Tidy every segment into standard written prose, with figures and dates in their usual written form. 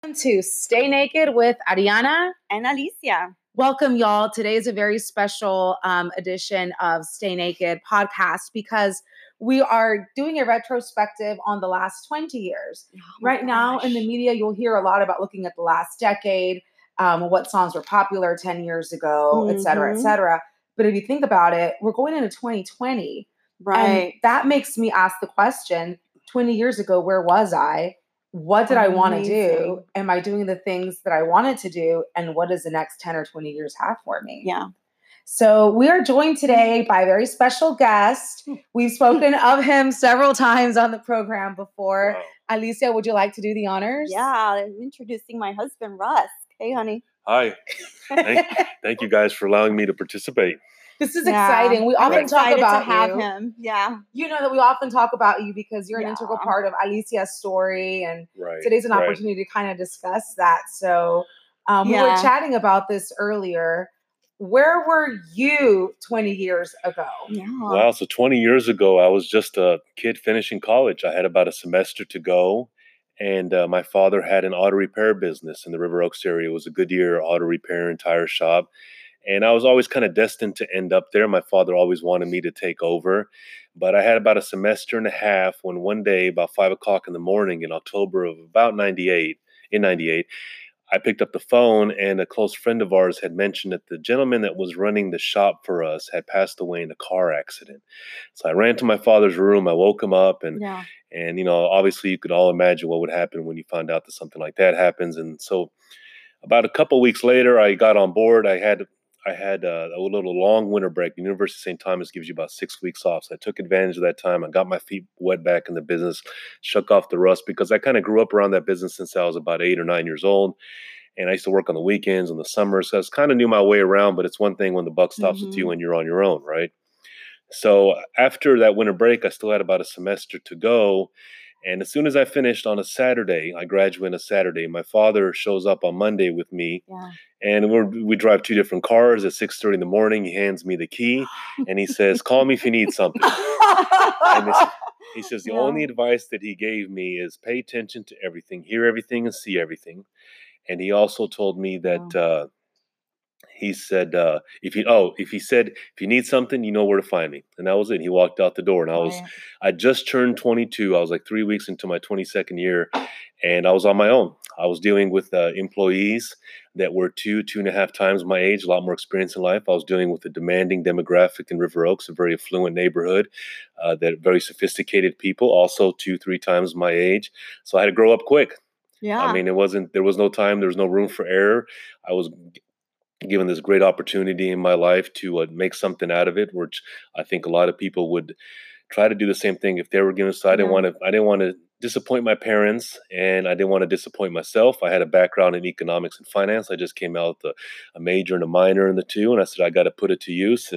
Welcome to Stay Naked with Ariana and Alicia. Welcome, y'all. Today is a very special edition of Stay Naked podcast because we are doing a retrospective on the last 20 years. Now in the media, you'll hear a lot about looking at the last decade, what songs were popular 10 years ago, et cetera, et cetera. But if you think about it, we're going into 2020. Right. And that makes me ask the question, 20 years ago, where was I? What did I want to do? Am I doing the things that I wanted to do? And what does the next 10 or 20 years have for me? Yeah. So we are joined today by a very special guest. We've spoken of him several times on the program before. Wow. Alicia, would you like to do the honors? Yeah. I'm introducing my husband, Russ. Hey, honey. Hi. Thank you guys for allowing me to participate. This is exciting. We often talk about him. Yeah. You know that we often talk about you because you're an integral part of Alicia's story. And today's an opportunity to kind of discuss that. So we were chatting about this earlier. Where were you 20 years ago? Yeah. Wow. So 20 years ago, I was just a kid finishing college. I had about a semester to go. And my father had an auto repair business in the River Oaks area. It was a Goodyear auto repair and tire shop. And I was always kind of destined to end up there. My father always wanted me to take over. But I had about a semester and a half when one day, about 5 o'clock in the morning in October of about 98, I picked up the phone and a close friend of ours had mentioned that the gentleman that was running the shop for us had passed away in a car accident. So I ran to my father's room. I woke him up and, and you know, obviously you could all imagine what would happen when you find out that something like that happens. And so about a couple weeks later, I got on board. I had a little long winter break. The University of St. Thomas gives you about 6 weeks off. So I took advantage of that time. I got my feet wet back in the business, shook off the rust because I kind of grew up around that business since I was about 8 or 9 years old. And I used to work on the weekends, on the summers. So I was kind of knew my way around, but it's one thing when the buck stops with you and you're on your own, right? So after that winter break, I still had about a semester to go. And as soon as I finished on a Saturday, I graduated on a Saturday. My father shows up on Monday with me, and we drive two different cars. At 6:30 in the morning, he hands me the key, and he says, "Call me if you need something." And he says the only advice that he gave me is pay attention to everything, hear everything, and see everything. And he also told me that he said, if you need something, you know where to find me. And that was it. He walked out the door and I just turned 22. I was like 3 weeks into my 22nd year and I was on my own. I was dealing with employees that were 2.5 times my age, a lot more experience in life. I was dealing with a demanding demographic in River Oaks, a very affluent neighborhood, that very sophisticated people, also 2-3 times my age. So I had to grow up quick. Yeah. I mean, there was no time. There was no room for error. I was given this great opportunity in my life to make something out of it, which I think a lot of people would try to do the same thing if they were given. So I didn't want to disappoint my parents, and I didn't want to disappoint myself. I had a background in economics and finance. I just came out with a major and a minor in the two, and I said I got to put it to use,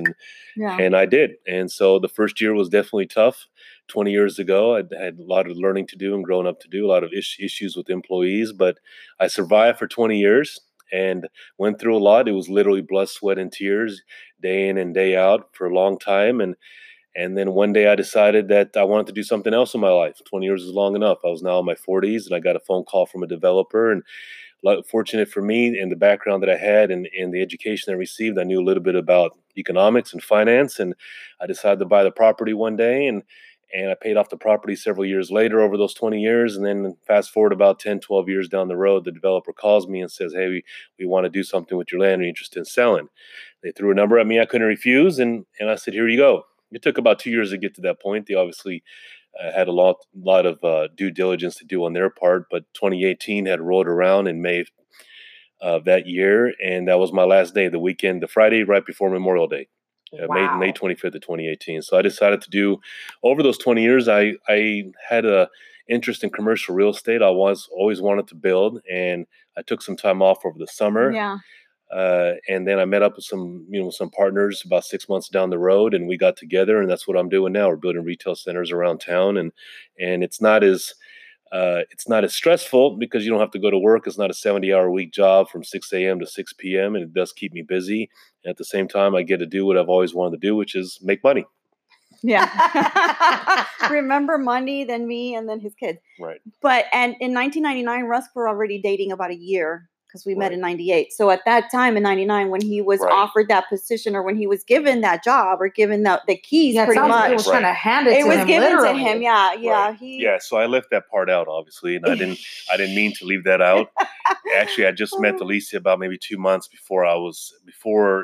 and I did. And so the first year was definitely tough. 20 years ago, I had a lot of learning to do and growing up to do, a lot of issues with employees, but I survived for 20 years. And went through a lot. It was literally blood, sweat, and tears, day in and day out for a long time. And then one day I decided that I wanted to do something else in my life. 20 years is long enough. I was now in my 40s, and I got a phone call from a developer. And fortunate for me, and the background that I had and the education I received, I knew a little bit about economics and finance. And I decided to buy the property one day, and I paid off the property several years later over those 20 years. And then fast forward about 10-12 years down the road, the developer calls me and says, "Hey, we want to do something with your land. Are you interested in selling?" They threw a number at me I couldn't refuse. And I said, "Here you go." It took about 2 years to get to that point. They obviously had a lot of due diligence to do on their part. But 2018 had rolled around in May of that year. And that was my last day, the weekend, the Friday right before Memorial Day. Wow. May 25th of 2018. So I decided to do, over those 20 years, I had an interest in commercial real estate. I always wanted to build, and I took some time off over the summer. Yeah. And then I met up with some partners about 6 months down the road, and we got together, and that's what I'm doing now. We're building retail centers around town, and it's not as stressful because you don't have to go to work. It's not a 70-hour week job from 6 a.m. to 6 p.m. And it does keep me busy. And at the same time, I get to do what I've always wanted to do, which is make money. Yeah. Remember Monday, then me, and then his kids. Right. But, and in 1999, Russ were already dating about a year because we met in 98. So at that time in 99, when he was offered that position, or when he was given that job, or given the keys, pretty much. It was kind of handed to him. It was given to him. Yeah. Yeah. Right. So I left that part out, obviously. And I didn't mean to leave that out. Actually, I just met Alicia about maybe 2 months before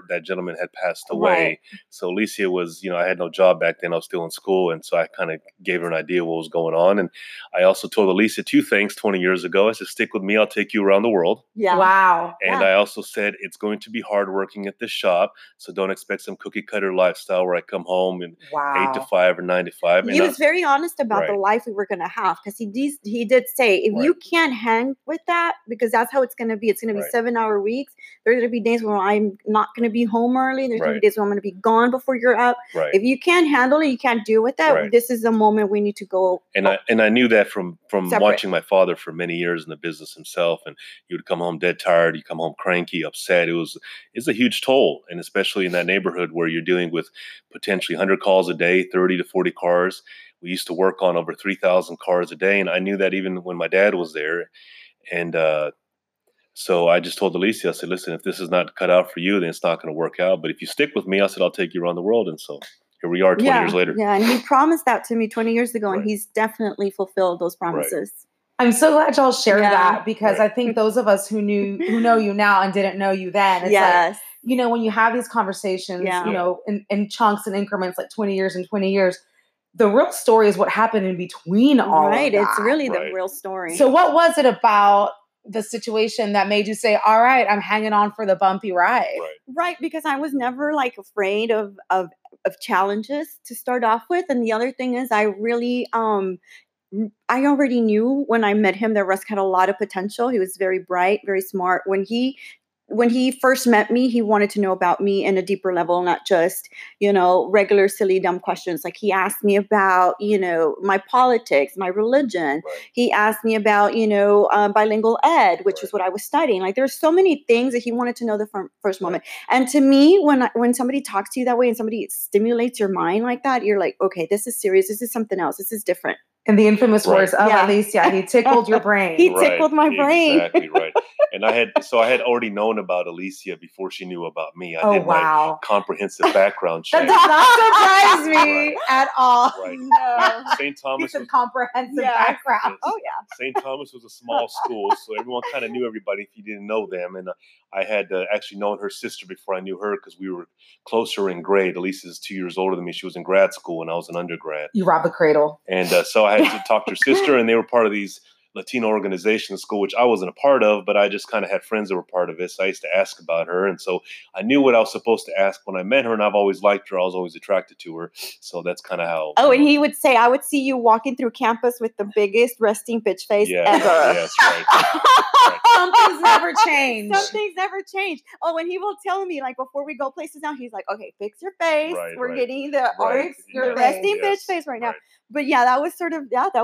that gentleman had passed away. Right. So Alicia was, I had no job back then. I was still in school. And so I kind of gave her an idea of what was going on. And I also told Alicia two things 20 years ago. I said, stick with me. I'll take you around the world. Yeah. Wow. And I also said, it's going to be hard working at this shop. So don't expect some cookie cutter lifestyle where I come home and 8 to 5 or 9 to 5. And he was very honest about the life we were going to have. Because he did say, if you can't hang with that, because that's how it's going to be. It's going to be 7-hour weeks. There's going to be days where I'm not going to be home early. There's going to be days where I'm going to be gone before you're up. Right. If you can't handle it, you can't deal with that. Right. This is the moment we need to go. And I knew that from watching my father for many years in the business himself. And he would come home dead tired. You come home cranky, upset. It's a huge toll. And especially in that neighborhood where you're dealing with potentially 100 calls a day, 30 to 40 cars. We used to work on over 3,000 cars a day. And I knew that even when my dad was there. And, so I just told Alicia, I said, listen, if this is not cut out for you, then it's not going to work out. But if you stick with me, I said, I'll take you around the world. And so here we are 20 years later. Yeah, and he promised that to me 20 years ago, and he's definitely fulfilled those promises. Right. I'm so glad y'all shared that, because I think those of us who know you now and didn't know you then, it's like, when you have these conversations, in chunks and increments, like 20 years and 20 years, the real story is what happened in between all of that. It's really the real story. So what was it about the situation that made you say, all right, I'm hanging on for the bumpy ride? Right. Because I was never afraid of challenges to start off with. And the other thing is I really, I already knew when I met him that Russ had a lot of potential. He was very bright, very smart. When he first met me, he wanted to know about me in a deeper level, not just, regular silly dumb questions. Like he asked me about, my politics, my religion. Right. He asked me about, bilingual ed, which was what I was studying. Like there's so many things that he wanted to know the first moment. And to me, when somebody talks to you that way and somebody stimulates your mind like that, you're like, okay, this is serious. This is something else. This is different. And the infamous words of Alicia, he tickled your brain. He tickled my brain. Exactly right. And I had already known about Alicia before she knew about me. I did my comprehensive background check. That does not surprise me at all. Right. No. St. Thomas was a comprehensive background. Oh yeah. St. Thomas was a small school, so everyone kind of knew everybody if you didn't know them. And I had actually known her sister before I knew her because we were closer in grade. Alicia's 2 years older than me. She was in grad school and I was an undergrad. You rob a cradle. And so I had to talk to her sister, and they were part of these Latino organizations in school, which I wasn't a part of, but I just kind of had friends that were part of it. So I used to ask about her. And so I knew what I was supposed to ask when I met her, and I've always liked her. I was always attracted to her. So that's kind of how. Oh, and he would say, I would see you walking through campus with the biggest resting bitch face ever. Yes, right. Something's never changed. Something's never changed. Oh, and he will tell me, before we go places now, he's like, okay, fix your face. Right, we're getting the resting bitch face right now. Right. But that was that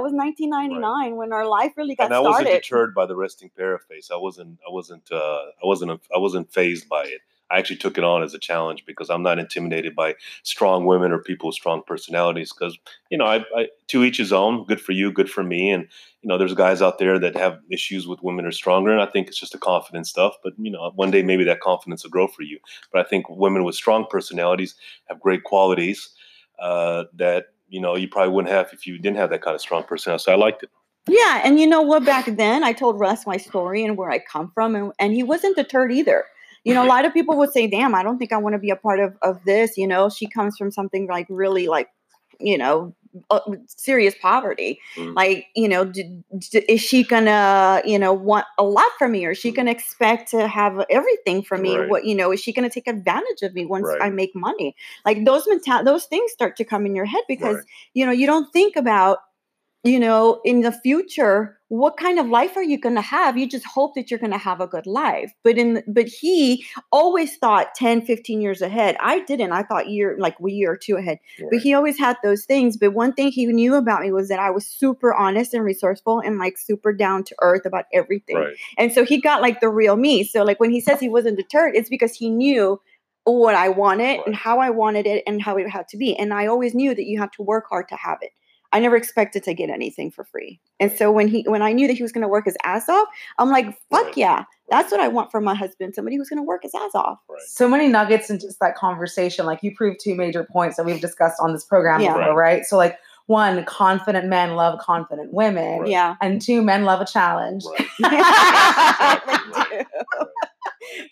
was 1999 when our life really got started. And I wasn't deterred by the resting para face. I wasn't fazed by it. I actually took it on as a challenge because I'm not intimidated by strong women or people with strong personalities. Because I to each his own. Good for you, good for me. And there's guys out there that have issues with women who are stronger, and I think it's just a confidence stuff. But one day maybe that confidence will grow for you. But I think women with strong personalities have great qualities that you probably wouldn't have if you didn't have that kind of strong personality. So I liked it. Yeah, and you know what? Back then, I told Russ my story and where I come from, and he wasn't deterred either. A lot of people would say, damn, I don't think I want to be a part of this. She comes from something really serious poverty. Mm. Is she going to, want a lot from me? Or is she going to expect to have everything from me? Right. What, is she going to take advantage of me once I make money? Those things start to come in your head because, you don't think about, in the future, what kind of life are you going to have? You just hope that you're going to have a good life. But he always thought 10, 15 years aad. I didn't. I thought a year or two ahead. Right. But he always had those things. But one thing he knew about me was that I was super honest and resourceful and super down to earth about everything. Right. And so he got the real me. So when he says he wasn't deterred, it's because he knew what I wanted and how I wanted it and how it had to be. And I always knew that you had to work hard to have it. I never expected to get anything for free. And so when I knew that he was going to work his ass off, I'm like, fuck yeah, that's what I want from my husband. Somebody who's going to work his ass off. Right. So many nuggets in just that conversation. Like, you proved two major points that we've discussed on this program before, right? So, like, one, confident men love confident women. Right. Yeah. And two, men love a challenge. Right. Right.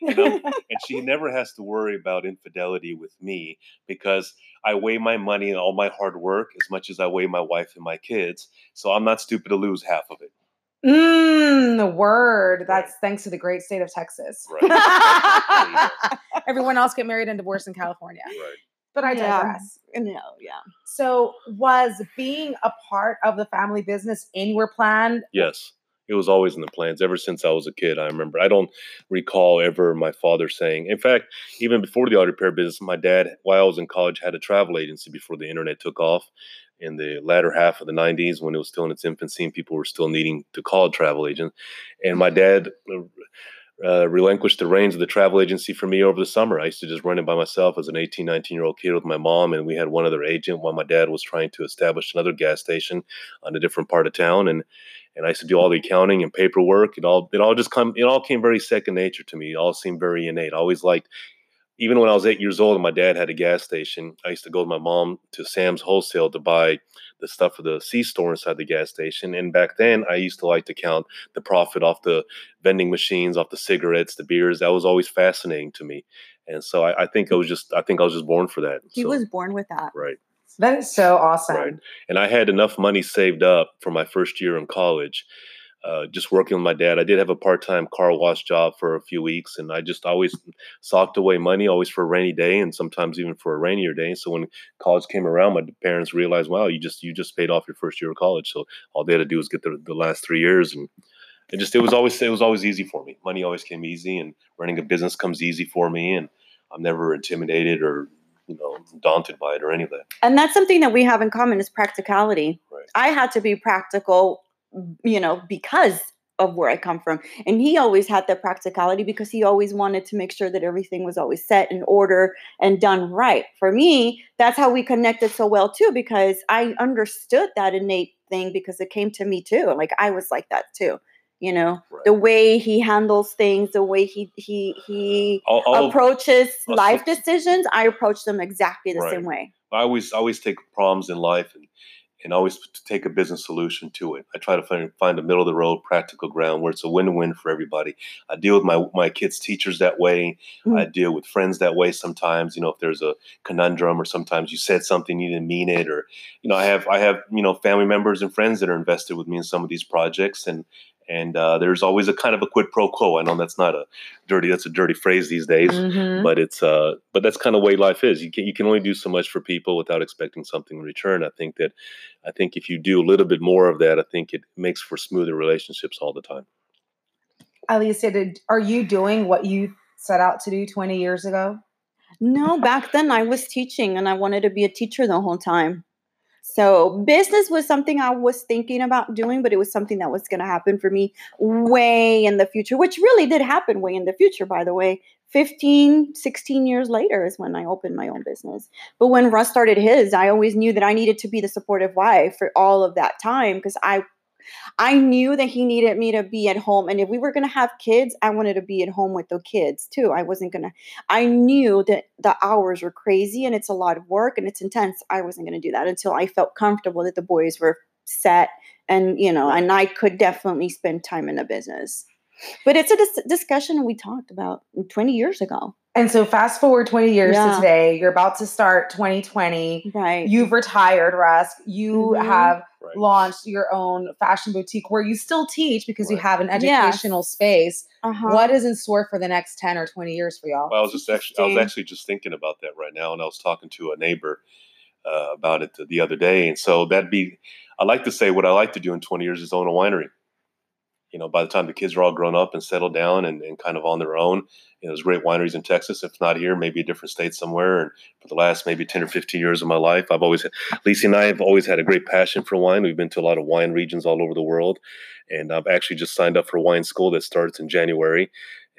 You know? And she never has to worry about infidelity with me, because I weigh my money and all my hard work as much as I weigh my wife and my kids. So I'm not stupid to lose half of it. The word. That's thanks to the great state of Texas. Right. Everyone else get married and divorced in California. Right. But I digress. Yeah. No, yeah. So was being a part of the family business in your plan? Yes. It was always in the plans ever since I was a kid. I remember. I don't recall ever my father saying. In fact, even before the auto repair business, my dad, while I was in college, had a travel agency before the internet took off in the latter half of the 90s, when it was still in its infancy and people were still needing to call a travel agent. And my dad relinquished the reins of the travel agency for me over the summer. I used to just run it by myself as an 18, 19-year-old kid with my mom, and we had one other agent while my dad was trying to establish another gas station on a different part of town. And I used to do all the accounting and paperwork. It all came very second nature to me. It all seemed very innate. I always liked, even when I was 8 years old and my dad had a gas station, I used to go with my mom to Sam's Wholesale to buy the stuff for the C-store inside the gas station. And back then, I used to like to count the profit off the vending machines, off the cigarettes, the beers. That was always fascinating to me. And so I think I was just born for that. He was born with that. Right. That is so awesome. Right. And I had enough money saved up for my first year in college, just working with my dad. I did have a part-time car wash job for a few weeks, and I just always socked away money, always for a rainy day, and sometimes even for a rainier day. So when college came around, my parents realized, wow, you just paid off your first year of college. So all they had to do was get the last 3 years, and it was always easy for me. Money always came easy, and running a business comes easy for me, and I'm never intimidated or daunted by it or any of that. And that's something that we have in common is practicality. Right. I had to be practical, because of where I come from. And he always had that practicality because he always wanted to make sure that everything was always set in order and done right. For me, that's how we connected so well too, because I understood that innate thing because it came to me too. Like, I was like that too. Right. The way he handles things, the way he approaches life decisions, I approach them exactly the same way. I always take problems in life and always take a business solution to it. I try to find a middle of the road, practical ground where it's a win-win for everybody. I deal with my kids' teachers that way. Mm-hmm. I deal with friends that way sometimes, if there's a conundrum or sometimes you said something, you didn't mean it, or, I have family members and friends that are invested with me in some of these projects, and there's always a kind of a quid pro quo. I know that's a dirty phrase these days, mm-hmm. but but that's kind of the way life is. You can only do so much for people without expecting something in return. I think if you do a little bit more of that, I think it makes for smoother relationships all the time. Alicia, are you doing what you set out to do 20 years ago? No, back then I was teaching and I wanted to be a teacher the whole time. So business was something I was thinking about doing, but it was something that was going to happen for me way in the future, which really did happen way in the future, by the way. 15, 16 years later is when I opened my own business. But when Russ started his, I always knew that I needed to be the supportive wife for all of that time because I knew that he needed me to be at home. And if we were going to have kids, I wanted to be at home with the kids too. I knew that the hours were crazy and it's a lot of work and it's intense. I wasn't going to do that until I felt comfortable that the boys were set and I could definitely spend time in the business. But it's a discussion we talked about 20 years ago. And so fast forward 20 years to today, you're about to start 2020. Right. You've retired, Russ. You mm-hmm. have launched your own fashion boutique where you still teach because you have an educational space. Uh-huh. What is in store for the next 10 or 20 years for y'all? Well, I was actually just thinking about that right now. And I was talking to a neighbor about it the other day. And so I like to say what I like to do in 20 years is own a winery. By the time the kids are all grown up and settled down and kind of on their own, there's great wineries in Texas, if not here, maybe a different state somewhere. And for the last maybe 10 or 15 years of my life, Lisa and I have always had a great passion for wine. We've been to a lot of wine regions all over the world. And I've actually just signed up for wine school that starts in January.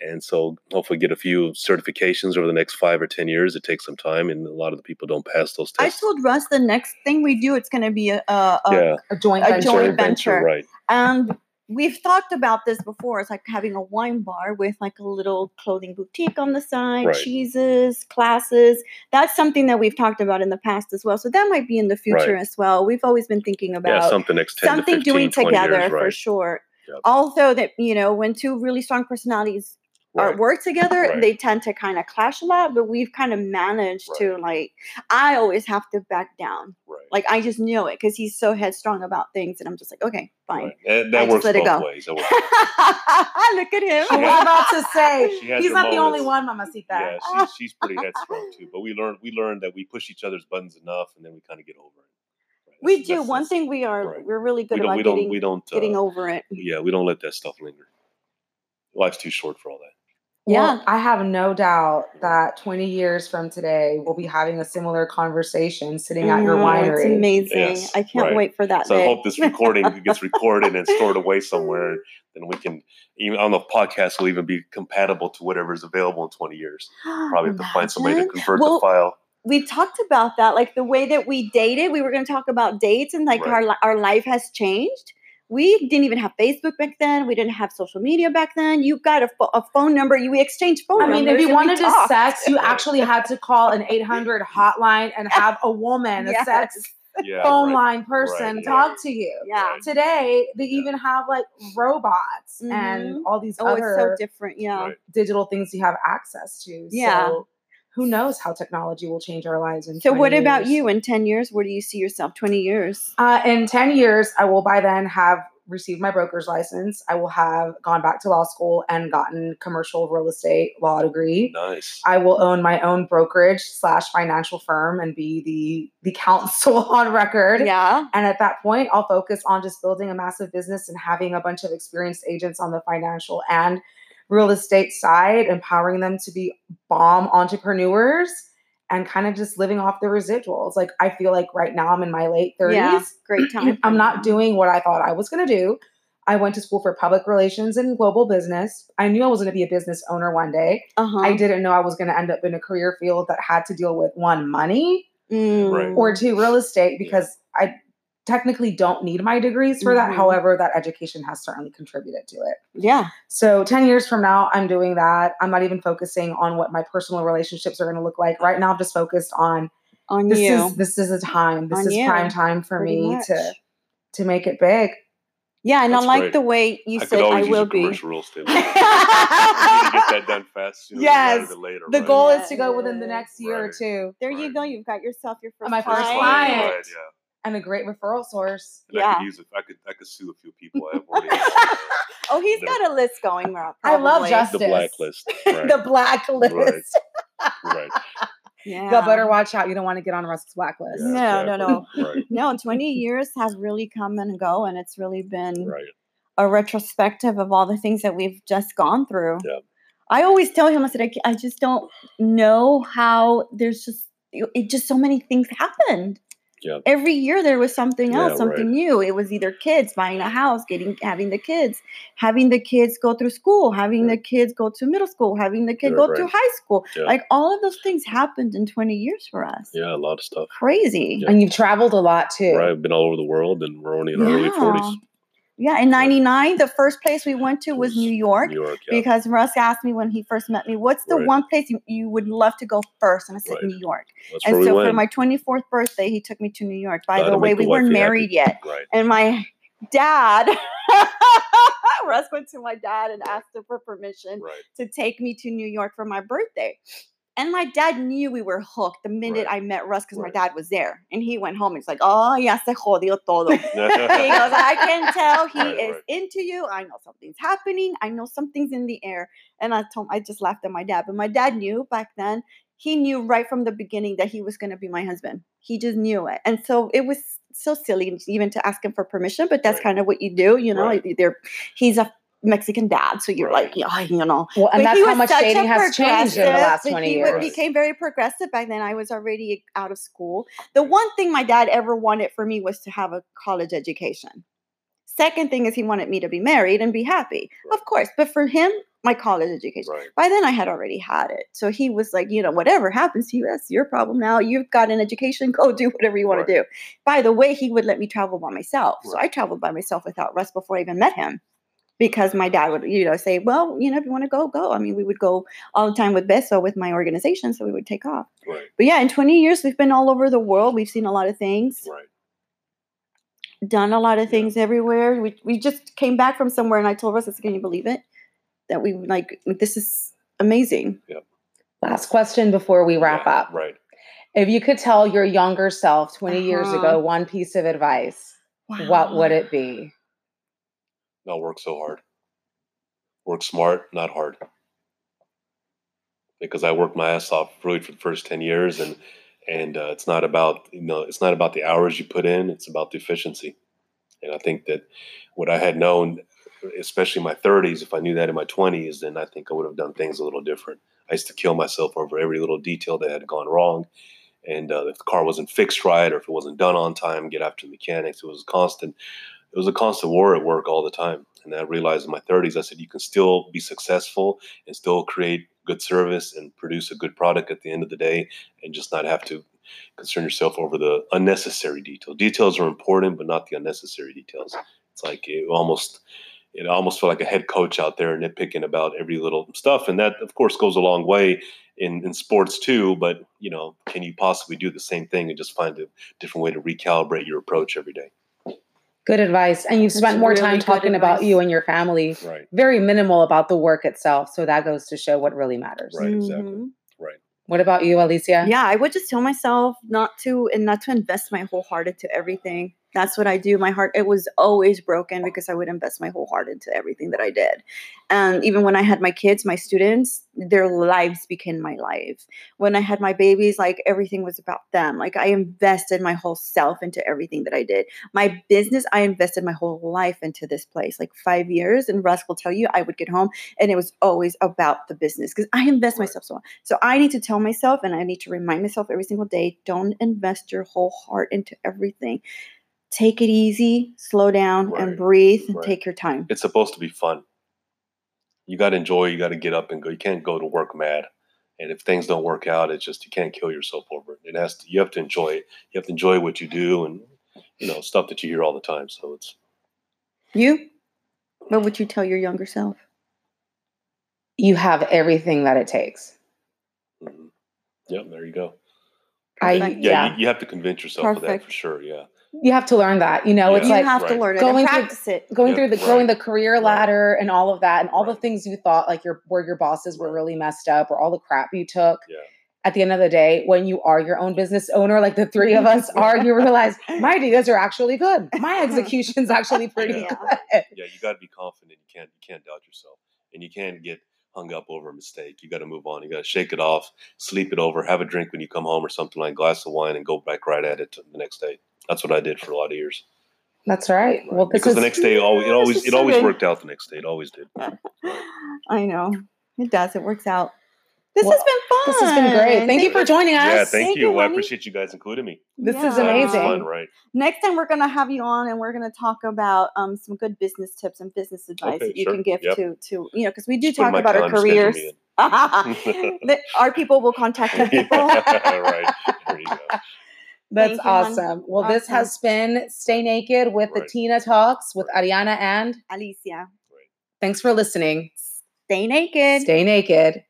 And so hopefully get a few certifications over the next 5 or 10 years. It takes some time, and a lot of the people don't pass those tests. I told Russ the next thing we do, it's going to be a joint venture. Right. And we've talked about this before. It's like having a wine bar with like a little clothing boutique on the side, right. Cheeses, classes. That's something that we've talked about in the past as well. So that might be in the future right. as well. We've always been thinking about something next 10 something to 15, doing together years, right. for sure. Yep. Although that, you know, when two really strong personalities right. work together, right. they tend to kind of clash a lot, but we've kind of managed right. to, like, I always have to back down. Right. Like, I just know it because he's so headstrong about things, and I'm just like, okay, fine. Right. That works both ways. Look at him. She was about to say, he's not the only one, Mamacita. Yeah, she's pretty headstrong, too. But we learned that we push each other's buttons enough, and then we kind of get over it. We do. One thing we're really good about getting over it. Yeah, we don't let that stuff linger. Life's too short for all that. Yeah, well, I have no doubt that 20 years from today, we'll be having a similar conversation sitting at your winery. It's amazing. Yes, I can't wait for that. So I hope this recording gets recorded and stored away somewhere. Then we can, even on the podcast, will even be compatible to whatever is available in 20 years. Probably have to find somebody to convert the file. We talked about that, like the way that we dated. We were going to talk about dates and like right. our life has changed. We didn't even have Facebook back then. We didn't have social media back then. You got a phone number. We exchanged phone numbers. I mean, if you wanted to sex, you actually had to call an 800 hotline and have a woman, a sex phone line person talk to you. Yeah. Today, they even have like robots and all these other it's so different. Yeah. digital things you have access to. Yeah. So, who knows how technology will change our lives in 20 years. So what about you in 10 years? Where do you see yourself? 20 years? In 10 years, I will by then have received my broker's license. I will have gone back to law school and gotten commercial real estate law degree. Nice. I will own my own brokerage/financial firm and be the counsel on record. Yeah. And at that point, I'll focus on just building a massive business and having a bunch of experienced agents on the financial and real estate side, empowering them to be bomb entrepreneurs and kind of just living off the residuals. Like, I feel like right now I'm in my late 30s. Yeah, great time. I'm not doing what I thought I was going to do. I went to school for public relations and global business. I knew I was going to be a business owner one day. Uh-huh. I didn't know I was going to end up in a career field that had to deal with one, money right. or two, real estate, because I technically don't need my degrees for that. However, that education has certainly contributed to it. Yeah. So 10 years from now, I'm doing that. I'm not even focusing on what my personal relationships are going to look like. Right now, I'm just focused on this you. This is a time. This on is you. Prime time for Pretty me much. To make it big. Yeah, and that's I like great. The way you I said could I will be. Commercial real estate. You need to get that done fast. You know, yes, later, the right? goal is to go within the next year or two. There you go. You've got yourself your first. My first client. Right, yeah. And a great referral source. And I could use it. I could sue a few people. I've already he's got a list going around. I love justice. The blacklist. Right. The blacklist. Right. Yeah. You better watch out. You don't want to get on Russ's blacklist. Yeah, no. Right. No, 20 years has really come and go, and it's really been a retrospective of all the things that we've just gone through. Yeah. I always tell him, I said, I just don't know how there's just it. Just so many things happened. Yeah. Every year there was something else, something new. It was either kids buying a house, having the kids go through school, having the kids go to middle school, having the kids go through high school. Yeah. Like all of those things happened in 20 years for us. Yeah, a lot of stuff. Crazy. Yeah. And you've traveled a lot too. Right, I've been all over the world, and we're only in our early 40s. Yeah, in 99, the first place we went to was New York. New York, because Russ asked me when he first met me, what's the one place you would love to go first? And I said, New York. That's and so for my 24th birthday, he took me to New York. By the way, we weren't married yet. Right. And my dad, Russ went to my dad and asked him for permission to take me to New York for my birthday. And my dad knew we were hooked the minute I met Russ, because my dad was there. And he went home. He's like, oh, ya se jodió todo. He goes, I can tell he is into you. I know something's happening. I know something's in the air. And I told him, I just laughed at my dad. But my dad knew back then. He knew right from the beginning that he was going to be my husband. He just knew it. And so it was so silly even to ask him for permission. But that's kind of what you do. You know, he's a Mexican dad, so you're like, yeah, you know. Well, and that's how much dating has changed in the last 20 years. He became very progressive back then. I was already out of school. The one thing my dad ever wanted for me was to have a college education. Second thing is he wanted me to be married and be happy. Of course, but for him, my college education. Right. By then I had already had it. So he was like, you know, whatever happens to you, that's your problem now. You've got an education. Go do whatever you want to do. By the way, he would let me travel by myself. Right. So I traveled by myself without Russ before I even met him. Because my dad would, you know, say, well, you know, if you want to go, go. I mean, we would go all the time with Beso, with my organization, so we would take off. Right. But yeah, in 20 years, we've been all over the world. We've seen a lot of things. Right. Done a lot of things everywhere. We just came back from somewhere, and I told Russ, can you believe it? That we, like, this is amazing. Yep. Last question before we wrap up. Right. If you could tell your younger self 20 years ago one piece of advice, what would it be? Not work so hard. Work smart, not hard. Because I worked my ass off really for the first 10 years, and it's not about, you know, it's not about the hours you put in. It's about the efficiency. And I think that what I had known, especially in my 30s, if I knew that in my 20s, then I think I would have done things a little different. I used to kill myself over every little detail that had gone wrong. And if the car wasn't fixed right, or if it wasn't done on time, get after the mechanics. It was a constant war at work all the time. And I realized in my 30s, I said, you can still be successful and still create good service and produce a good product at the end of the day, and just not have to concern yourself over the unnecessary detail. Details are important, but not the unnecessary details. It's like it almost felt like a head coach out there nitpicking about every little stuff. And that, of course, goes a long way in sports too. But, you know, can you possibly do the same thing and just find a different way to recalibrate your approach every day? Good advice. And you've spent more time talking about you and your family, very minimal about the work itself. So that goes to show what really matters. Right, exactly. Right. What about you, Alicia? Yeah, I would just tell myself not to invest my whole heart into everything. That's what I do. My heart, it was always broken because I would invest my whole heart into everything that I did. And even when I had my kids, my students, their lives became my life. When I had my babies, like everything was about them. Like I invested my whole self into everything that I did. My business, I invested my whole life into this place, like 5 years. And Russ will tell you, I would get home and it was always about the business because I invest myself so much. So I need to tell myself, and I need to remind myself every single day, don't invest your whole heart into everything. Take it easy, slow down, and breathe, and take your time. It's supposed to be fun. You got to enjoy, you got to get up and go. You can't go to work mad. And if things don't work out, it's just you can't kill yourself over it. You have to enjoy it. You have to enjoy what you do and, you know, stuff that you hear all the time. So it's... You? What would you tell your younger self? You have everything that it takes. Mm-hmm. Yeah, there you go. You have to convince yourself of that for sure, You have to learn that, you know, it's like you have to learn it and practice it. Going through the career ladder and all of that, and all the things you thought like your bosses were really messed up, or all the crap you took. Yeah. At the end of the day, when you are your own business owner, like the three of us are, you realize my ideas are actually good. My execution's actually pretty good. Yeah, you got to be confident. You can't doubt yourself, and you can't get hung up over a mistake. You got to move on. You got to shake it off, sleep it over, have a drink when you come home or something, like a glass of wine, and go back right at it the next day. That's what I did for a lot of years. That's right. Well, because the next day, it always worked out. The next day, it always did. I know it does. It works out. This has been fun. This has been great. Thank you for joining us. Yeah, thank you. Well, I appreciate you guys including me. This is amazing. Fun, right? Next time we're going to have you on, and we're going to talk about some good business tips and business advice that you can give to you know, because we do talk about our careers. Our people will contact the people. Right. There you go. That's awesome. Well, this has been Stay Naked with the Tina Talks with Ariana and Alicia. Thanks for listening. Stay naked. Stay naked.